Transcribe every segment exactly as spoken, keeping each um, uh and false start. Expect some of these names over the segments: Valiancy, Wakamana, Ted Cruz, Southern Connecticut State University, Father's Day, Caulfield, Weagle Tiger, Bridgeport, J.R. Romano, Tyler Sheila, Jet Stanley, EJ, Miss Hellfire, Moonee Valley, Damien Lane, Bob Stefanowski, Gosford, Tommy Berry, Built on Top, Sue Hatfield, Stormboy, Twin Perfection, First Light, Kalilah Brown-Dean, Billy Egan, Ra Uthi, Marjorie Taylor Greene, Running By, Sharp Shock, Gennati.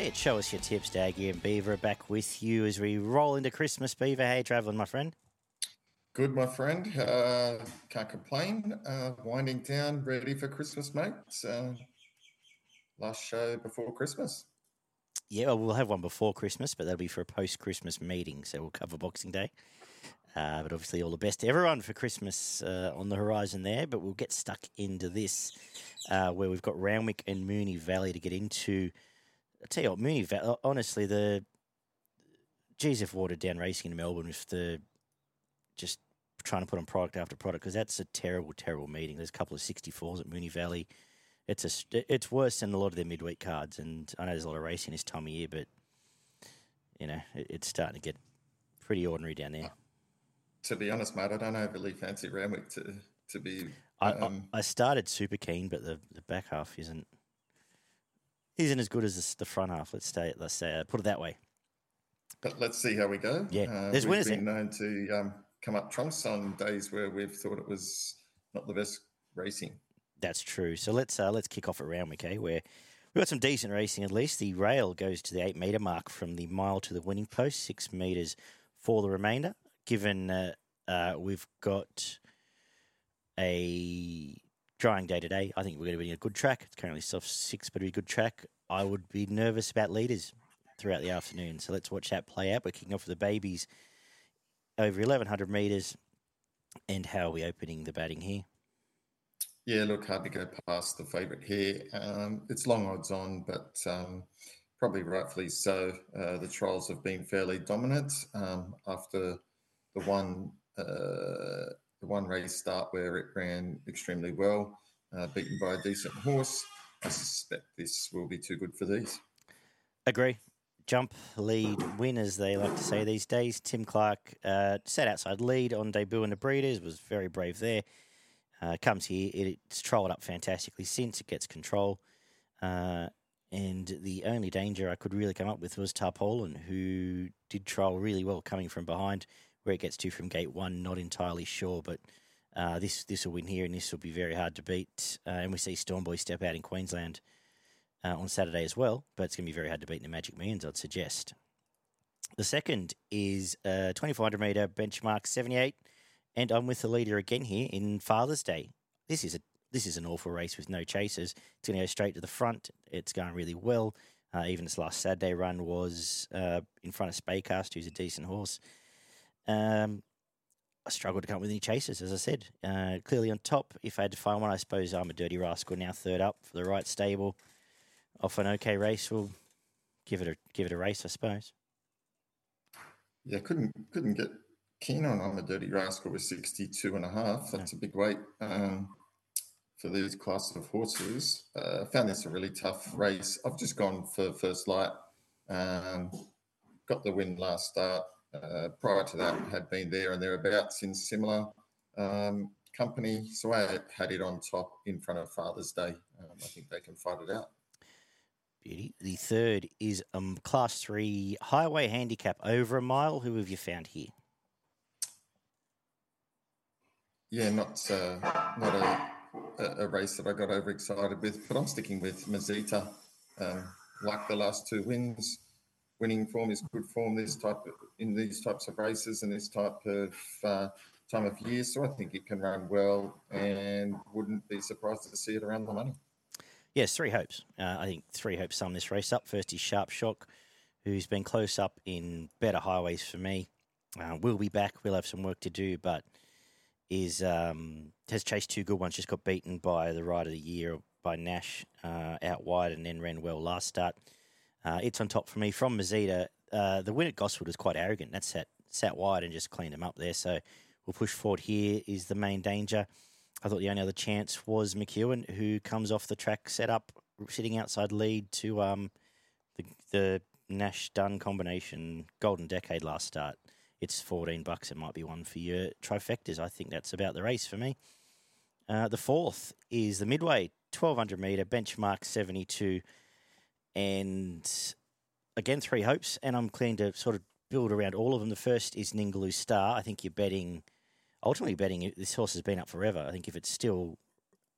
buddy. It's Show Us Your Tips. Daggy and Beaver are back with you as we roll into Christmas. Beaver, how you travelling, my friend? Good, my friend. Uh, can't complain. Uh, winding down, ready for Christmas, mate. Uh, last show before Christmas. Yeah, well, we'll have one before Christmas, but that'll be for a post-Christmas meeting, so we'll cover Boxing Day. Uh, but obviously all the best to everyone for Christmas uh, on the horizon there. But we'll get stuck into this uh, where we've got Randwick and Moonee Valley to get into. I tell you what, Moonee Valley, honestly, the G's have watered down racing in Melbourne with the just trying to put on product after product, because that's a terrible, terrible meeting. There's a couple of sixty-fours at Moonee Valley. It's a, it's worse than a lot of their midweek cards. And I know there's a lot of racing this time of year, but, you know, it, it's starting to get pretty ordinary down there. To be honest, mate, I don't overly fancy Randwick to, to be... Um... I, I started super keen, but the, the back half isn't isn't as good as the front half. Let's stay. Let's say, uh, put it that way. But let's see how we go. Yeah, uh, there's winners. We've been known to um, come up trumps on days where we've thought it was not the best racing. That's true. So let's uh, let's kick off at Randwick, eh, where we've got some decent racing at least. The rail goes to the eight-metre mark from the mile to the winning post, six metres for the remainder. Given uh, uh, we've got a drying day today, I think we're going to be in a good track. It's currently soft six, but it'll be a good track. I would be nervous about leaders throughout the afternoon, so let's watch that play out. We're kicking off with the babies over eleven hundred metres. And how are we opening the batting here? Yeah, look, hard to go past the favourite here. Um, it's long odds on, but... Um, Probably rightfully so. Uh, the trials have been fairly dominant um, after the one uh, the one race start where it ran extremely well, uh, beaten by a decent horse. I suspect this will be too good for these. Agree. Jump, lead, win, as they like to say these days. Tim Clark uh, set outside lead on debut in the Breeders, was very brave there. Uh, comes here, it, it's trolled up fantastically since it gets control. Uh, And the only danger I could really come up with was Tarpaulin, who did trial really well coming from behind. Where it gets to from gate one, not entirely sure, but uh, this this will win here, and this will be very hard to beat. Uh, and we see Stormboy step out in Queensland uh, on Saturday as well, but it's going to be very hard to beat in the Magic Millions, I'd suggest. The second is a twenty-four hundred metre benchmark seventy-eight, and I'm with the leader again here in Father's Day. This is a This is an awful race with no chasers. It's going to go straight to the front. It's going really well. Uh, even its last Saturday run was uh, in front of Speycast, who's a decent horse. Um, I struggled to come up with any chasers, as I said. Uh, clearly on top, if I had to find one, I suppose I'm a Dirty Rascal now third up for the right stable. Off an okay race, we'll give it a give it a race, I suppose. Yeah, couldn't couldn't get keen on I'm a Dirty Rascal with sixty-two and a half. That's no. a big weight. Um, For these classes of horses, I uh, found this a really tough race. I've just gone for First Light. Um, got the win last start. Uh, prior to that, had been there and thereabouts in similar um, company. So I had it on top in front of Father's Day. Um, I think they can fight it out. Beauty. The third is um, Class three Highway Handicap over a mile. Who have you found here? Yeah, not uh, not a... A, a race that I got overexcited with, but I'm sticking with Mazita. Um, like the last two wins, winning form is good form this type of, in these types of races and this type of uh, time of year, so I think it can run well and wouldn't be surprised to see it around the money. Yes, Three Hopes. Uh, I think Three Hopes sum this race up. First is Sharp Shock, who's been close up in better highways for me. Uh, we'll be back. We'll have some work to do, but... Is um, has chased two good ones, just got beaten by the Ride of the Year by Nash uh, out wide and then ran well last start. Uh, it's on top for me from Mazita. Uh, the win at Gosford was quite arrogant. That sat, sat wide and just cleaned him up there. So we'll push forward here is the main danger. I thought the only other chance was McEwen, who comes off the track set up, sitting outside lead to um, the, the Nash-Dunn combination Golden Decade last start. It's fourteen bucks. It might be one for your trifectas. I think that's about the race for me. Uh, the fourth is the Midway, twelve hundred metre, benchmark seventy-two. And again, Three Hopes. And I'm keen to sort of build around all of them. The first is Ningaloo Star. I think you're betting, ultimately betting, this horse has been up forever. I think if it's still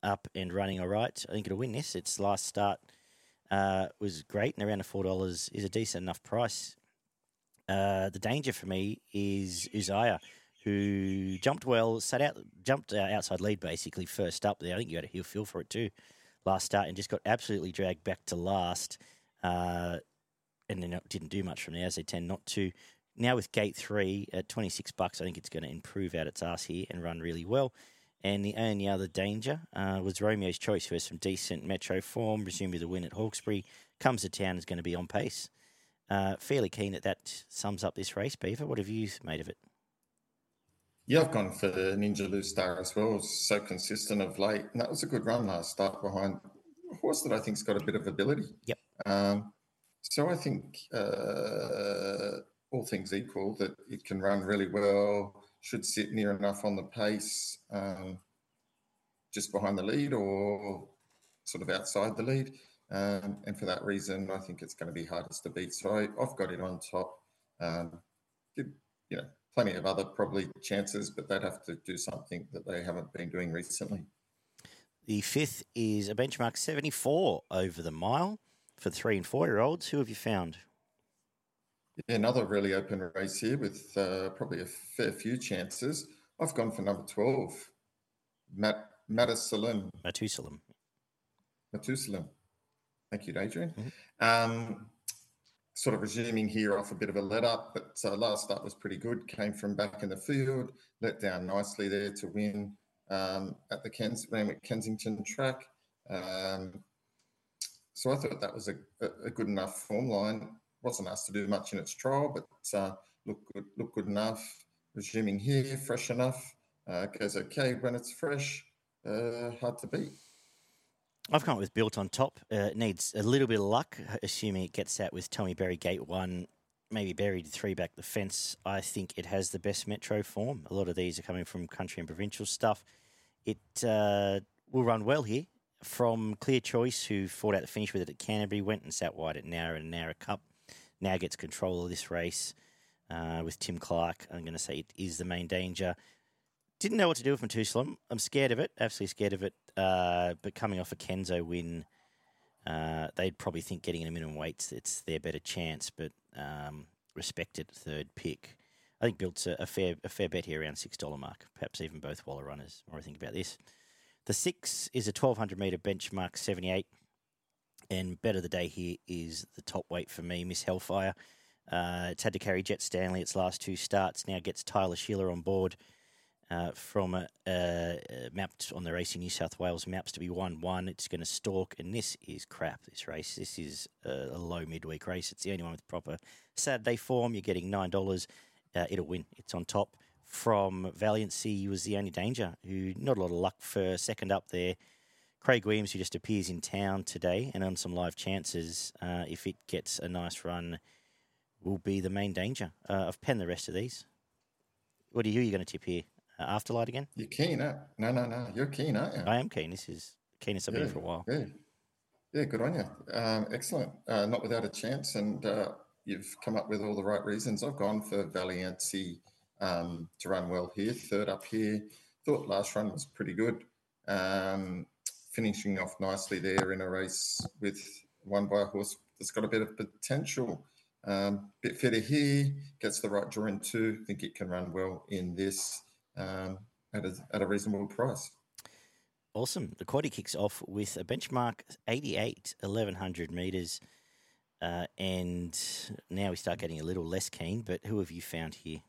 up and running all right, I think it'll win this. Its last start uh, was great, and around the four dollars is a decent enough price. Uh, the danger for me is Uzziah, who jumped well, sat out, jumped uh, outside lead basically first up there. I think you had a heel feel for it too last start and just got absolutely dragged back to last. Uh, and then it didn't do much from there, as they tend not to. Now with gate three at twenty-six bucks, I think it's going to improve out its ass here and run really well. And the only other danger uh, was Romeo's Choice, who has some decent metro form, presumably the win at Hawkesbury, comes to town, is going to be on pace. Uh, fairly keen that that sums up this race, Beaver. What have you made of it? Yeah, I've gone for the Ningaloo Star as well. It's so consistent of late. And that was a good run last start behind a horse that I think's got a bit of ability. Yep. Um, so I think uh, all things equal, that it can run really well, should sit near enough on the pace, um, just behind the lead or sort of outside the lead. Um, and for that reason, I think it's going to be hardest to beat. So I, I've got it on top. Um, you know, plenty of other probably chances, but they'd have to do something that they haven't been doing recently. The fifth is a benchmark seventy-four over the mile for three and four-year-olds. Who have you found? Yeah, another really open race here with uh, probably a fair few chances. I've gone for number twelve, Mat- Matusalem. Matusalem. Matusalem. Thank you, Adrian. Mm-hmm. Um, Sort of resuming here off a bit of a let-up, but uh, last start was pretty good. Came from back in the field, let down nicely there to win um, at the Kens- Randwick Kensington track. Um, so I thought that was a, a good enough form line. Wasn't asked to do much in its trial, but uh, looked good, looked good enough. Resuming here, fresh enough. Uh, goes okay when it's fresh. Uh, hard to beat. I've come up with Built on Top. Uh, it needs a little bit of luck, assuming it gets out with Tommy Berry gate one, maybe buried three back the fence. I think it has the best metro form. A lot of these are coming from country and provincial stuff. It uh, will run well here. From Clear Choice, who fought out the finish with it at Canterbury, went and sat wide at Nowra and Nowra Cup. Now gets control of this race uh, with Tim Clark. I'm going to say it is the main danger. Didn't know what to do with Matusalem. I'm scared of it, absolutely scared of it. Uh, but coming off a Kenzo win, uh, they'd probably think getting in a minimum weights, it's their better chance, but um, respected third pick. I think Built's a, a fair a fair bet here around six dollars mark, perhaps even both Waller runners, when I think about this. The six is a twelve hundred metre benchmark seventy-eight, and bet of the day here is the top weight for me, Miss Hellfire. Uh, it's had to carry Jet Stanley its last two starts, now gets Tyler Sheila on board. Uh, from uh, uh, mapped on the Racing New South Wales maps to be one one. It's going to stalk, and this is crap, this race. This is a, a low midweek race. It's the only one with proper Saturday form. You're getting nine dollars. Uh, it'll win. It's on top. From Valiancy was the only danger, who not a lot of luck for second up there. Craig Williams, who just appears in town today and on some live chances, uh, if it gets a nice run, will be the main danger. Uh, I've penned the rest of these. What are you, you going to tip here? Uh, Afterlight again? You're keen, huh? No, no, no. You're keen, aren't you? I am keen. This is keenest I've yeah, been for a while. Yeah, yeah. Good on you. Um, excellent. Uh, not without a chance, and uh, you've come up with all the right reasons. I've gone for Valiancy um, to run well here, third up here. Thought last run was pretty good. Um, finishing off nicely there in a race with one by a horse that's got a bit of potential. Um, bit fitter here, gets the right drawing too. I think it can run well in this. Um, at a, at a reasonable price. Awesome. The quaddy kicks off with a benchmark eighty-eight, eleven hundred metres. Uh, and now we start getting a little less keen, but who have you found here?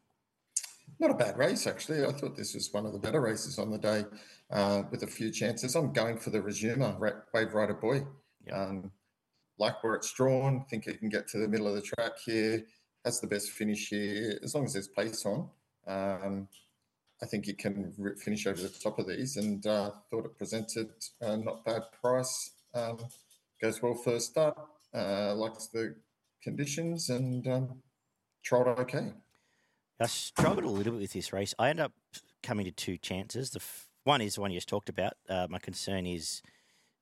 Not a bad race, actually. I thought this was one of the better races on the day uh, with a few chances. I'm going for the resumer, Waverider Buoy. Yep. Um, like where it's drawn, think it can get to the middle of the track here. Has the best finish here, as long as there's pace on. Um I think it can finish over the top of these, and uh, thought it presented a not bad price. Um, goes well first up, uh, likes the conditions, and um, trialled okay. I struggled a little bit with this race. I end up coming to two chances. The f- one is the one you just talked about. Uh, my concern is,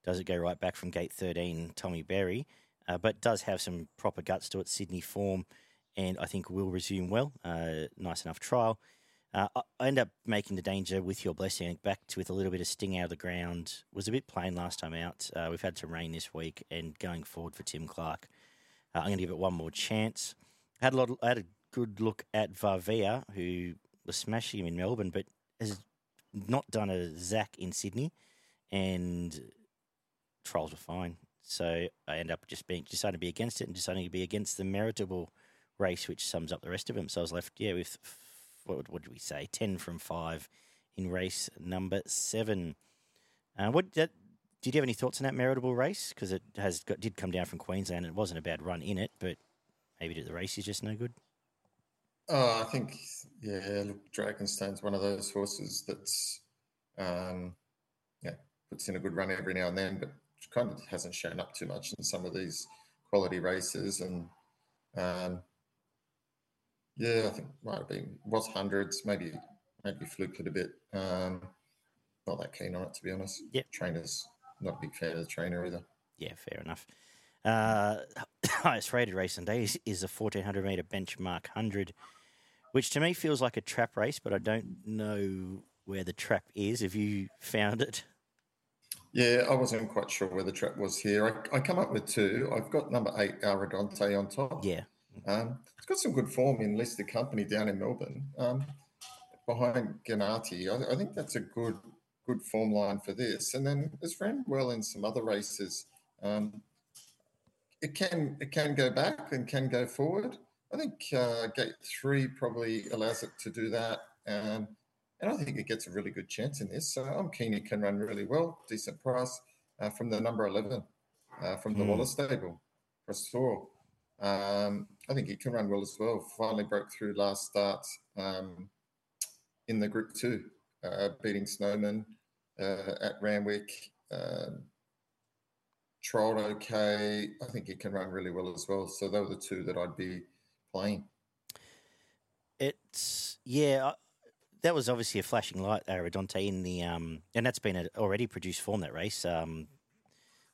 does it go right back from gate thirteen, Tommy Berry, uh, but does have some proper guts to it, Sydney form, and I think will resume well. Uh, nice enough trial. Uh, I end up making the danger with your blessing, backed with a little bit of sting out of the ground. Was a bit plain last time out. Uh, we've had some rain this week, and going forward for Tim Clark, uh, I'm going to give it one more chance. Had a lot. Of, I had a good look at Varvia, who was smashing him in Melbourne, but has not done a Zach in Sydney, and trials were fine. So I end up just being deciding to be against it, and deciding to be against the meritable race, which sums up the rest of them. So I was left, yeah, with. What, what did we say? Ten from five in race number seven. Uh, what that, did you have any thoughts on that meritable race? Because it has got, did come down from Queensland. It wasn't a bad run in it, but maybe the race is just no good. Oh, I think yeah. Look, Dragonstone's one of those horses that's um, yeah puts in a good run every now and then, but kind of hasn't shown up too much in some of these quality races and. Um, Yeah, I think might have been was hundreds, maybe maybe fluked it a bit. Um, not that keen on it, to be honest. Yeah, trainers not a big fan of the trainer either. Yeah, fair enough. Uh, highest rated race on day is, is a fourteen hundred meter benchmark hundred, which to me feels like a trap race, but I don't know where the trap is. Have you found it? Yeah, I wasn't quite sure where the trap was here. I, I come up with two. I've got number eight Arrodante on top. Yeah. Um, it's got some good form in listed company down in Melbourne um, behind Gennati. I, I think that's a good good form line for this. And then it's ran well in some other races. Um, it can it can go back and can go forward. I think uh, gate three probably allows it to do that. Um, and I think it gets a really good chance in this. So I'm keen it can run really well. Decent price uh, from the number eleven uh, from the mm. Wallace stable for Stor. Um, I think it can run well as well. Finally broke through last start um, in the Group two, uh, beating Snowman uh, at Randwick. Uh, trolled okay. I think it can run really well as well. So those are the two that I'd be playing. It's, yeah, that was obviously a flashing light, Arrodante, in the, um, and that's been an already produced form, that race. Um,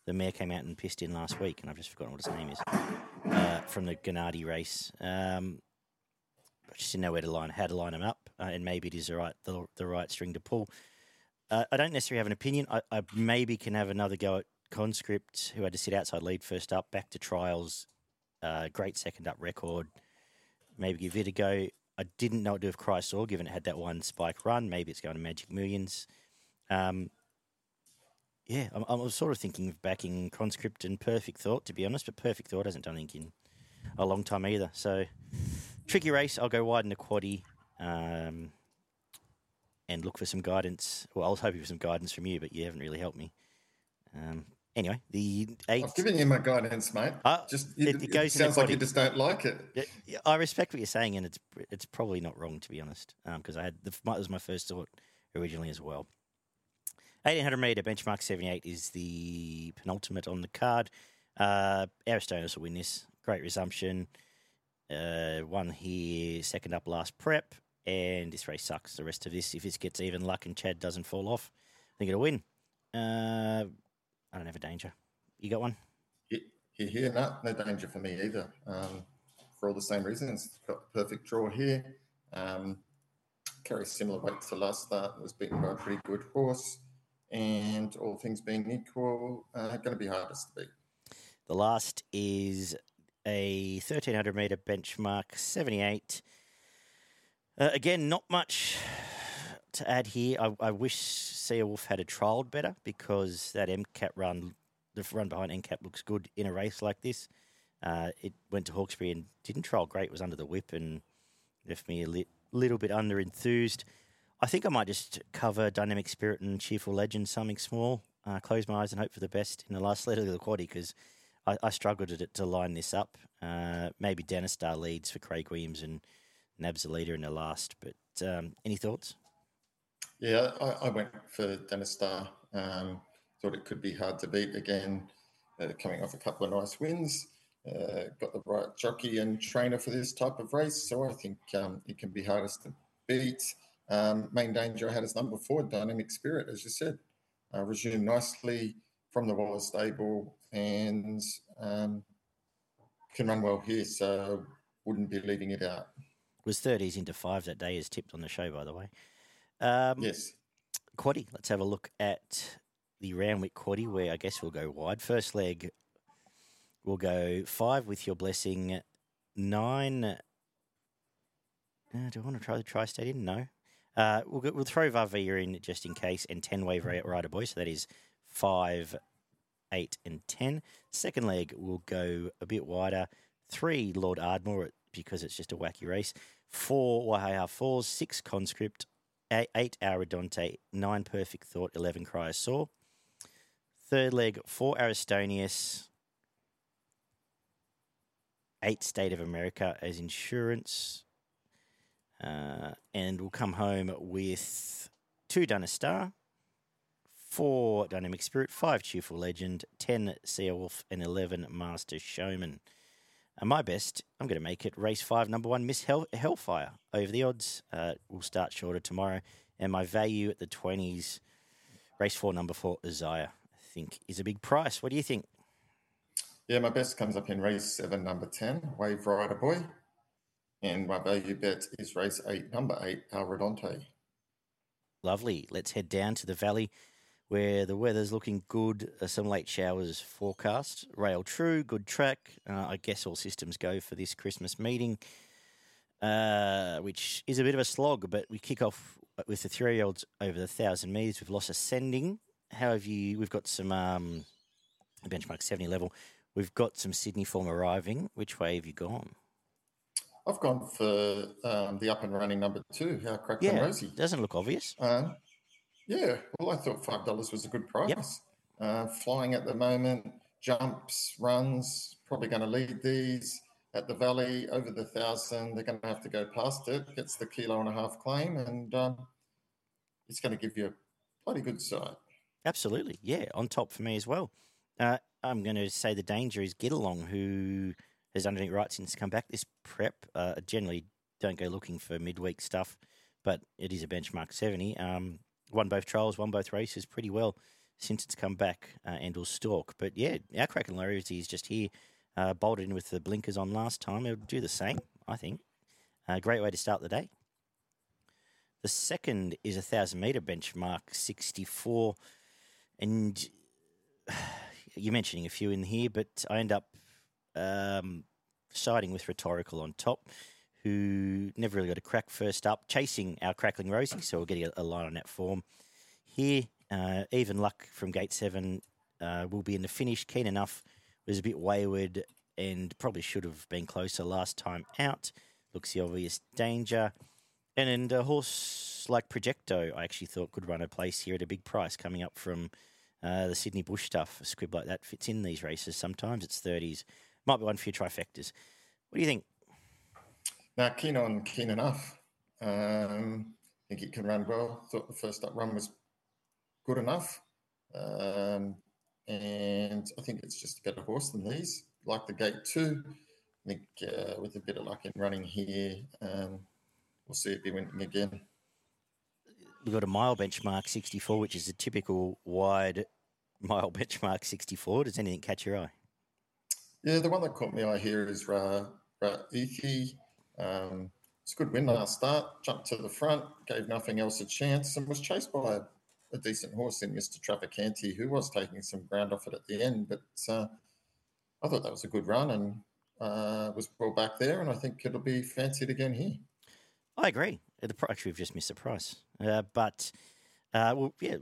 the mare came out and pissed in last week, and I've just forgotten what his name is. Uh, from the Gennady race. Um, I just didn't know where to line, how to line them up, uh, and maybe it is the right, the, the right string to pull. Uh, I don't necessarily have an opinion. I, I maybe can have another go at Conscript, who had to sit outside lead first up, back to trials, uh, great second up record. Maybe give it a go. I didn't know what to do with Chrysor, given it had that one spike run. Maybe it's going to Magic Millions. Um, Yeah, I was sort of thinking of backing Conscript and Perfect Thought, to be honest, but Perfect Thought hasn't done anything in a long time either. So, tricky race. I'll go wide in the quaddie um, and look for some guidance. Well, I was hoping for some guidance from you, but you haven't really helped me. Um, anyway, the eight... I've given you my guidance, mate. Uh, just you, It, it, goes it sounds like you just don't like it. it. I respect what you're saying, and it's it's probably not wrong, to be honest, because um, I had the, my, it was my first thought originally as well. eighteen hundred metre, benchmark seventy-eight is the penultimate on the card. Uh, Aristonus will win this. Great resumption. Uh, one here, second up last prep. And this race sucks. The rest of this, if it gets even luck and Chad doesn't fall off, I think it'll win. Uh, I don't have a danger. You got one? Yeah, here, here. No, no danger for me either. Um, for all the same reasons. It's got the perfect draw here. Um, carries similar weight to last start. Was beaten by a pretty good horse. And all things being equal, uh, going to be hardest to beat. The last is a thirteen hundred metre benchmark seventy-eight. Uh, again, not much to add here. I, I wish Sea Wolf had a trialled better because that M CAT run, the run behind M CAT looks good in a race like this. Uh, it went to Hawkesbury and didn't trial great. It was under the whip and left me a li- little bit under-enthused. I think I might just cover Dynamic Spirit and Cheerful Legend, something small, uh, close my eyes and hope for the best in the last leg of the quaddie because I, I struggled to, to line this up. Uh, maybe Dennis Star leads for Craig Williams and Nab's the leader in the last. But um, any thoughts? Yeah, I, I went for Dennis Star. Um, thought it could be hard to beat again, uh, coming off a couple of nice wins. Uh, got the right jockey and trainer for this type of race, so I think um, it can be hardest to beat. Um, main danger I had is number four, Dynamic Spirit, as you said. Uh, resumed nicely from the Wallace stable and um, can run well here, so wouldn't be leaving it out. was thirties into five that day, as tipped on the show, by the way. Um, yes. Quaddie, let's have a look at the Randwick quaddie, where I guess we'll go wide. First leg, we'll go five with your blessing, nine. Uh, do I want to try the tri-state in? No. Uh, we'll, go, we'll throw Varvia in just in case, and ten Waverider Buoy, so that is five, eight, and ten. Second leg, we'll go a bit wider. Three, Lord Ardmore, because it's just a wacky race. Four, Waihea Falls. Six, Conscript. Eight, eight Arrodonte. Nine, Perfect Thought. Eleven, Cryosaur. Third leg, four, Aristonius. Eight, State of America as insurance. Uh, and we'll come home with two, Dennis Star. Four, Dynamic Spirit. Five, Cheerful Legend. Ten, Sea Wolf. And eleven, Master Showman. And my best, I'm going to make it race five, number one, Miss Hell, Hellfire, over the odds. Uh, we'll start shorter tomorrow. And my value at the twenties, race four, number four, Uzziah, I think, is a big price. What do you think? Yeah, my best comes up in race seven, number ten, Waverider Buoy. And my value bet is race eight, number eight, Arrodonte. Lovely. Let's head down to the valley, where the weather's looking good, uh, some late showers forecast. Rail true, good track. Uh, I guess all systems go for this Christmas meeting, uh, which is a bit of a slog, but we kick off with the three-year-olds over the one thousand metres. We've lost ascending. How have you... We've got some um, benchmark seventy level. We've got some Sydney form arriving. Which way have you gone? I've gone for um, the up-and-running number two, how Cracklin' yeah, Rosie. Doesn't look obvious. Um, Yeah, well, I thought five dollars was a good price. Yep. Uh, flying at the moment, jumps, runs, probably going to lead these at the valley over the one thousand. They're going to have to go past it, gets the kilo and a half claim, and um, it's going to give you a bloody good sight. Absolutely, yeah, on top for me as well. Uh, I'm going to say the danger is Get Along, who has done anything right since come back this prep. Uh, generally don't go looking for midweek stuff, but it is a benchmark seventy. Um Won both trials, won both races pretty well since it's come back, uh, and will stalk. But, yeah, our Cracklin' Rosie is just here, uh, bolted in with the blinkers on last time. It'll do the same, I think. Uh, great way to start the day. The second is a one thousand metre benchmark, sixty-four. And you're mentioning a few in here, but I end up um, siding with Rhetorical on top, who never really got a crack first up, chasing our Cracklin' Rosie, so we're getting a, a line on that form here. Uh, even Luck from Gate seven uh, will be in the finish. Keen Enough was a bit wayward and probably should have been closer last time out. Looks the obvious danger. And, and a horse like Projecto, I actually thought could run a place here at a big price, coming up from uh, the Sydney Bush stuff. A squib like that fits in these races sometimes. It's thirties. Might be one for your trifectas. What do you think? Now, keen on Keen Enough. Um, I think he can run well. Thought the first up run was good enough. Um, and I think it's just a better horse than these. Like the Gate two, I think uh, with a bit of luck in running here, um, we'll see it be winning again. We've got a mile benchmark sixty-four, which is a typical wide mile benchmark sixty-four. Does anything catch your eye? Yeah, the one that caught my eye here is Ra Uthi. Um, it's a good win last start, jumped to the front, gave nothing else a chance, and was chased by a, a decent horse in Mister Trapicanti, who was taking some ground off it at the end. But uh, I thought that was a good run and uh, was brought back there, and I think it'll be fancied again here. I agree. The price, we've just missed the price. Uh, but, uh, well, yeah,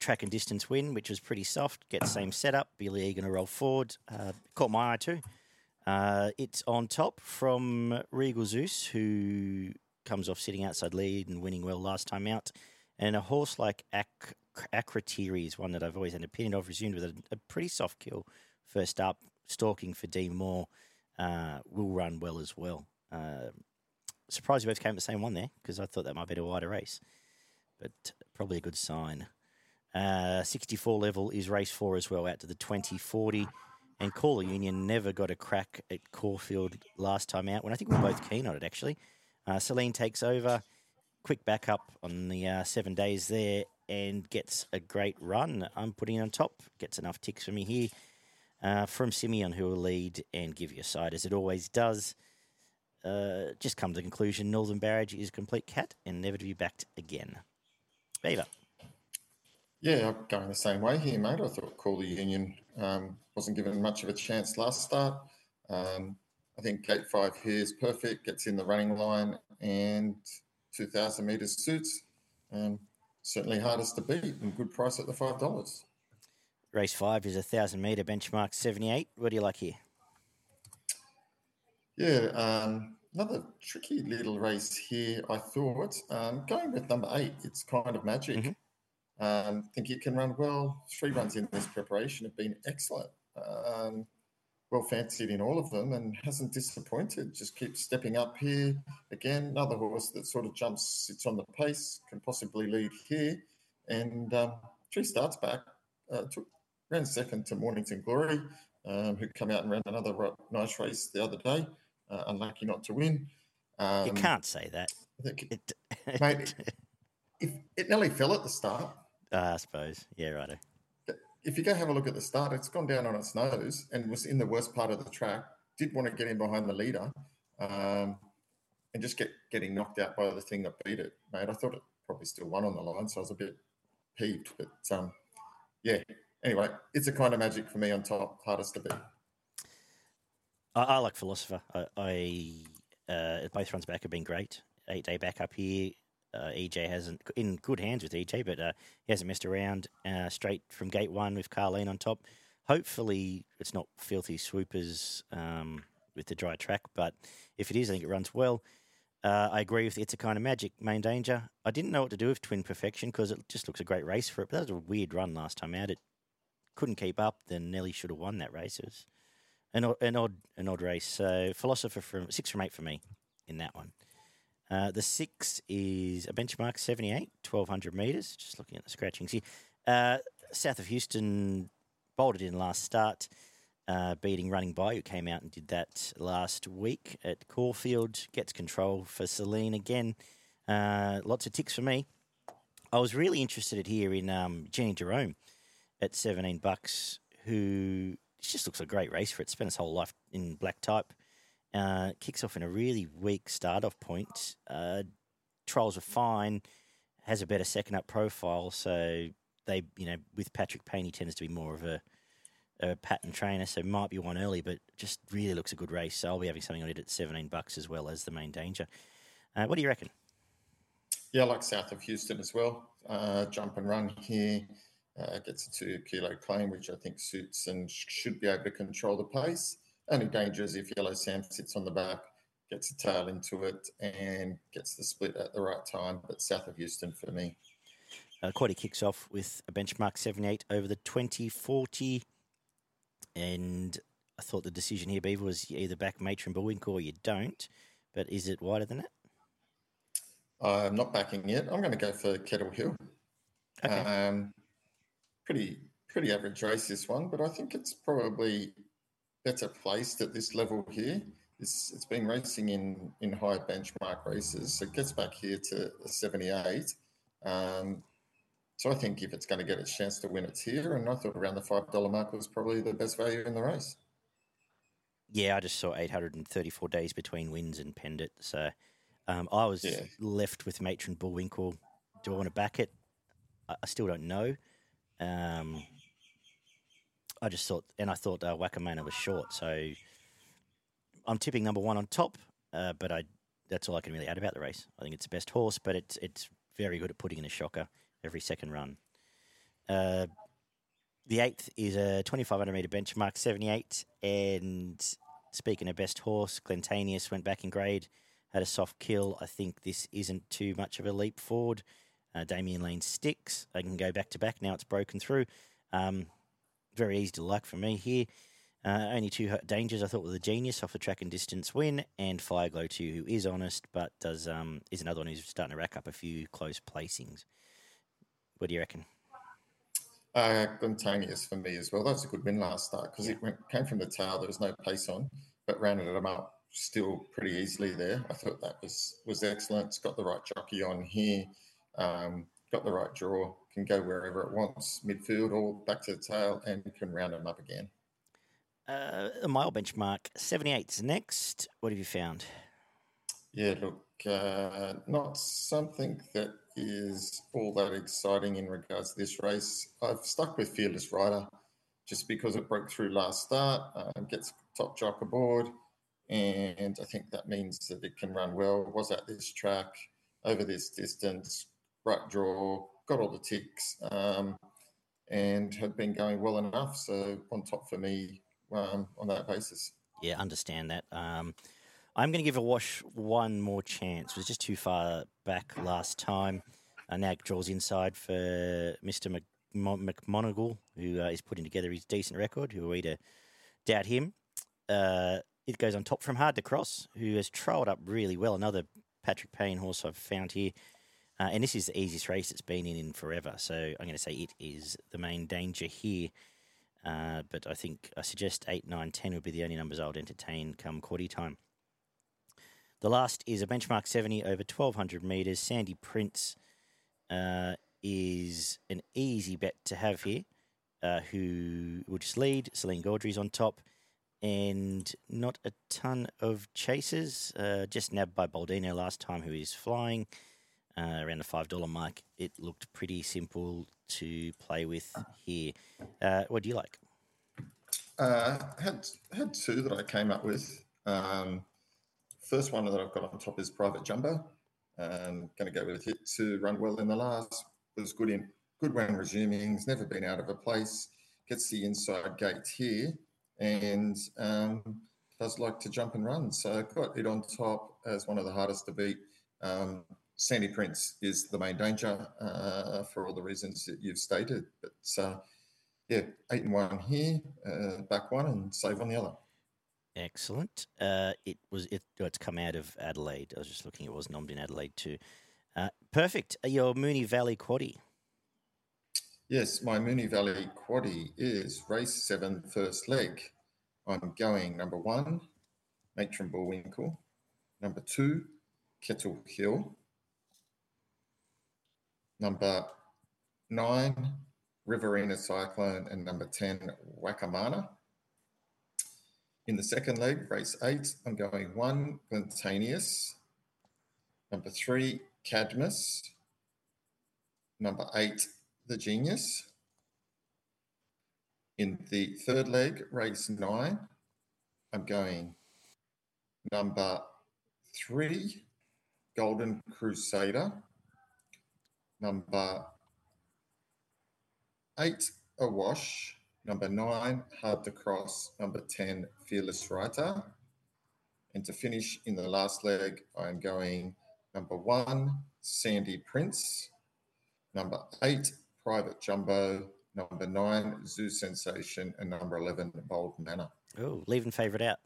track and distance win, which was pretty soft, get the same setup, Billy Egan to roll forward, uh, caught my eye too. Uh, it's on top from Regal Zeus, who comes off sitting outside lead and winning well last time out. And a horse like Ac- Acrotiri is one that I've always had an opinion of, resumed with a, a pretty soft kill first up. Stalking for D. Moore uh, will run well as well. Uh, surprised you both came at the same one there, because I thought that might be a wider race. But probably a good sign. Uh, sixty-four level is race four as well, out to the twenty forty. And Call the Union never got a crack at Caulfield last time out, when I think we were both keen on it, actually. Uh, Celine takes over, quick backup on the uh, seven days there, and gets a great run. I'm putting it on top, gets enough ticks for me here. Uh, from Simeon, who will lead and give you a side, as it always does. uh, just come to the conclusion Northern Barrage is a complete cat and never to be backed again. Beaver. Yeah, I'm going the same way here, mate. I thought Call the Union um, wasn't given much of a chance last start. Um, I think gate five here is perfect, gets in the running line, and two thousand metres suits. Um, certainly hardest to beat and good price at the five dollars. Race five is a one thousand metre benchmark seventy-eight. What do you like here? Yeah, um, another tricky little race here, I thought. Um, going with number eight, It's Kind of Magic. Mm-hmm. Um, I think it can run well. Three runs in this preparation have been excellent. Um, well fancied in all of them and hasn't disappointed. Just keeps stepping up here. Again, another horse that sort of jumps, sits on the pace, can possibly lead here. And um, three starts back, uh, took, ran second to Mornington Glory, um, who come out and ran another nice race the other day. Uh, unlucky not to win. Um, you can't say that. I think it, it, mate, it, it nearly fell at the start. Uh, I suppose. Yeah, righto. If you go have a look at the start, it's gone down on its nose and was in the worst part of the track. Did want to get in behind the leader um, and just get getting knocked out by the thing that beat it, mate. I thought it probably still won on the line, so I was a bit peeved. But, um, yeah, anyway, It's a Kind of Magic for me on top, hardest to beat. I, I like Philosopher. I, I uh, both runs back have been great. Eight-day back up here. Uh, E J hasn't, in good hands with E J, but uh, he hasn't messed around. Uh, straight from gate one with Carlene on top. Hopefully it's not filthy swoopers um, with the dry track, but if it is, I think it runs well. Uh, I agree with It's a Kind of Magic, Main Danger. I didn't know what to do with Twin Perfection because it just looks a great race for it, but that was a weird run last time out. It couldn't keep up, then Nelly should have won that race. It was an, an, odd, an odd race. So Philosopher from six from eight for me in that one. Uh, the six is a benchmark seventy-eight, twelve hundred metres. Just looking at the scratchings here. Uh, South of Houston bolted in last start, uh, beating Running By, who came out and did that last week at Caulfield. Gets control for Celine again. Uh, lots of ticks for me. I was really interested here in um, Jenny Jerome at seventeen bucks, who just looks a great race for it. Spent his whole life in black type. Uh, kicks off in a really weak start-off point. Uh, trials are fine, has a better second-up profile, so they, you know, with Patrick Payne, he tends to be more of a, a pattern trainer, so might be one early, but just really looks a good race. So I'll be having something on it at seventeen bucks as well as the Main Danger. Uh, what do you reckon? Yeah, I like South of Houston as well. Uh, jump and run here. Uh, gets a two-kilo claim, which I think suits and sh- should be able to control the pace. Only danger is if Yellow Sam sits on the back, gets a tail into it, and gets the split at the right time, but South of Houston for me. Uh, Quaddy kicks off with a benchmark seventy-eight over the twenty forty, and I thought the decision here, Beaver, was you either back Matron Bullwink or you don't, but is it wider than that? I'm not backing yet. I'm going to go for Kettle Hill. Okay. Um, pretty, pretty average race, this one, but I think it's probably better placed at this level here. It's, it's been racing in, in high benchmark races, so it gets back here to seventy-eight. Um, so I think if it's going to get a chance to win, it's here, and I thought around the five dollars mark was probably the best value in the race. Yeah, I just saw eight hundred thirty-four days between wins and penned it, so um, I was yeah. left with Matron Bullwinkle. Do I want to back it? I, I still don't know. Um I just thought, and I thought uh, Wakamana was short, so I'm tipping number one on top. Uh, but I, that's all I can really add about the race. I think it's the best horse, but it's it's very good at putting in a shocker every second run. Uh, the eighth is a twenty-five hundred metre benchmark seventy-eight, and speaking of best horse, Glentanius went back in grade, had a soft kill. I think this isn't too much of a leap forward. Uh, Damien Lane sticks. I can go back to back now. It's broken through. Um, Very easy to like for me here. Uh, only two dangers I thought were the Genius off the track and distance win, and Fireglow two, who is honest but does um is another one who's starting to rack up a few close placings. What do you reckon? Uh, Glentanius for me as well. That was a good win last start because yeah. it went, came from the tail. There was no pace on, but rounded them up still pretty easily there. I thought that was was excellent. It's got the right jockey on here. Um, got the right draw. Can go wherever it wants, midfield or back to the tail, and can round them up again. Uh, a mile benchmark, seventy-eight's next. What have you found? Yeah, look, uh, not something that is all that exciting in regards to this race. I've stuck with Fearless Rider just because it broke through last start, uh, gets top jock aboard, and I think that means that it can run well. Was at this track, over this distance, right draw, got all the ticks, um, and had been going well enough, so on top for me um, on that basis. Yeah, understand that. Um I'm going to give a wash one more chance. It was just too far back last time. And now draws inside for Mister McMonagle, who uh, is putting together his decent record, who are we to doubt him. Uh, it goes on top from Hard to Cross, who has trailed up really well. Another Patrick Payne horse I've found here. Uh, and this is the easiest race it's been in in forever. So I'm going to say it is the main danger here. Uh, but I think I suggest eight, nine, ten would be the only numbers I would entertain come quarter time. The last is a benchmark seventy over twelve hundred metres. Sandy Prince uh, is an easy bet to have here, uh, who will just lead. Celine Gaudry's on top. And not a ton of chasers. Uh, just nabbed by Baldino last time, who is flying uh, around the five dollars mark. It looked pretty simple to play with here. Uh, what do you like? I uh, had, had two that I came up with. Um First one that I've got on top is Private Jumbo. Um, going to go with it to run well in the last. It was good in good when resuming. He's never been out of a place. Gets the inside gate here and um, does like to jump and run. So I've got it on top as one of the hardest to beat. Um, Sandy Prince is the main danger uh, for all the reasons that you've stated. But uh, yeah, eight and one here, uh, back one and save on the other. Excellent. Uh, it was. It, oh, it's come out of Adelaide. I was just looking. It was nommed in Adelaide too. Uh, perfect. Your Moonee Valley quaddie. Yes, my Moonee Valley quaddie is race seven, first leg. I'm going number one, Matron Bullwinkle. Number two, Kettle Hill. Number nine, Riverina Cyclone. And number ten, Wakamana. In the second leg, race eight, I'm going one, Glentanius. Number three, Cadmus. Number eight, The Genius. In the third leg, race nine, I'm going number three, Golden Crusader. Number eight, Awash. Number nine, Hard to Cross. Number ten, Fearless Rider. And to finish in the last leg, I'm going number one, Sandy Prince. Number eight, Private Jumbo. Number nine, Zoo Sensation. And number eleven, Bold Manor. Oh, leaving favourite out.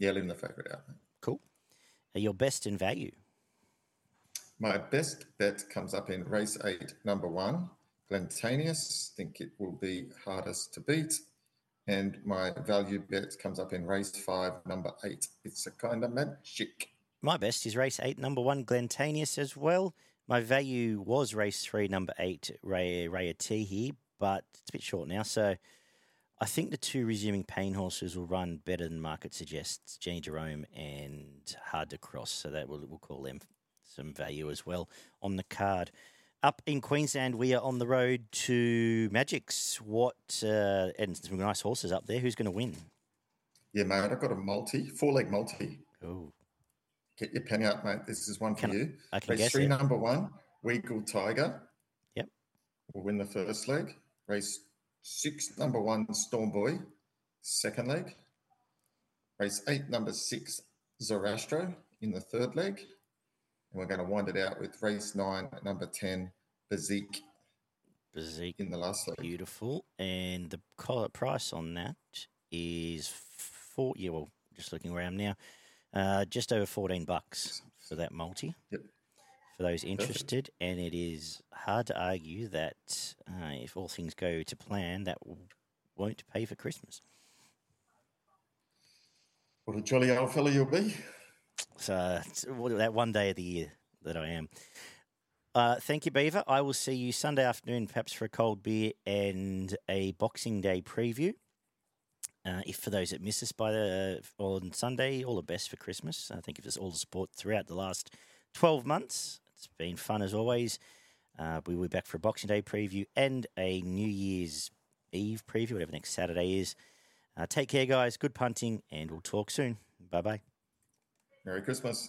Yeah, leaving the favourite out. Cool. Your best in value? My best bet comes up in race eight, number one. Glentanius, think it will be hardest to beat. And my value bet comes up in race five, number eight. It's a Kind of Magic. My best is race eight, number one, Glentanius as well. My value was race three, number eight, Ray Rayati here, but it's a bit short now. So I think the two resuming pain horses will run better than market suggests, Jenny Jerome and Hard to Cross. So that will we'll call them some value as well on the card. Up in Queensland, we are on the road to Magics. What uh, and some nice horses up there. Who's going to win? Yeah, mate, I've got a multi, four-leg multi. Oh, get your pen out, mate. This is one for can you. I, I can race guess three, it. Number one, Weagle Tiger. Yep. Will win the first leg. Race six, number one, Stormboy. Second leg. Race eight, number six, Zarastro in the third leg. And we're going to wind it out with race nine, number ten, Bazique. Bazique in the last leg. Beautiful. And the price on that is four. Yeah, well, just looking where I am now, uh, just over fourteen bucks for that multi. Yep. For those interested, perfect. And it is hard to argue that uh, if all things go to plan, that won't pay for Christmas. What a jolly old fella you'll be. So that one day of the year that I am. Uh, thank you, Beaver. I will see you Sunday afternoon, perhaps for a cold beer and a Boxing Day preview. Uh, if for those that miss us by the, uh, on Sunday, all the best for Christmas. I think if it's all the support throughout the last twelve months, it's been fun as always. Uh, we'll be back for a Boxing Day preview and a New Year's Eve preview, whatever next Saturday is. Uh, take care, guys. Good punting, and we'll talk soon. Bye-bye. Merry Christmas.